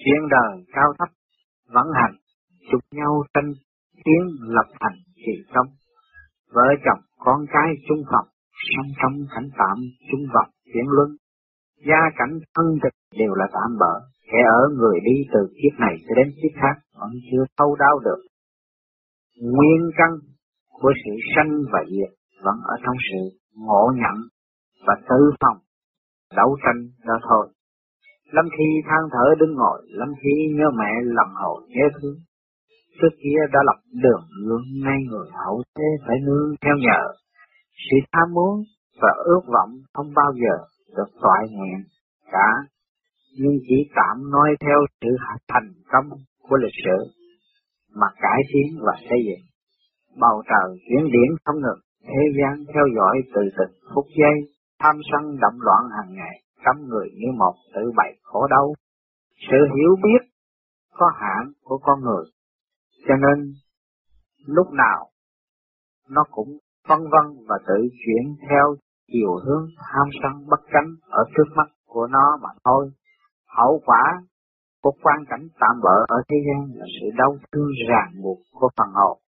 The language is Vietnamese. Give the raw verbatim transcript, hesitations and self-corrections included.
chuyện đời cao thấp vẫn hành, chúc nhau tranh tiếng lập thành trị công, vợ chồng con cái chung phòng, song song cảnh tạm chung vật chuyển luân, gia cảnh thân thực đều là tạm bỡ, kẻ ở người đi từ kiếp này cho đến kiếp khác vẫn chưa thấu đáo được. Nguyên căn của sự sanh và diệt vẫn ở trong sự ngộ nhận và tự phòng đấu tranh đó thôi. Lắm khi than thở đứng ngồi, lắm khi nhớ mẹ lầm hồi nhớ thương. Trước kia đã lập đường gương, nay người hậu thế phải nương theo nhờ. Sự tham muốn và ước vọng không bao giờ được toại nguyện cả, nhưng chỉ tạm nói theo sự thành công của lịch sử mà cải tiến và xây dựng. Bầu trời chuyển điển không ngừng, thế gian theo dõi từ từng phút giây, tham sân động loạn hàng ngày, cấm người như một tự bày khổ đau. Sự hiểu biết có hạn của con người, cho nên lúc nào nó cũng vân vân và tự chuyển theo chiều hướng tham sân bất chánh ở trước mắt của nó mà thôi. Hậu quả của quan cảnh tạm bợ ở thế gian là sự đau thương ràng buộc của phần hồn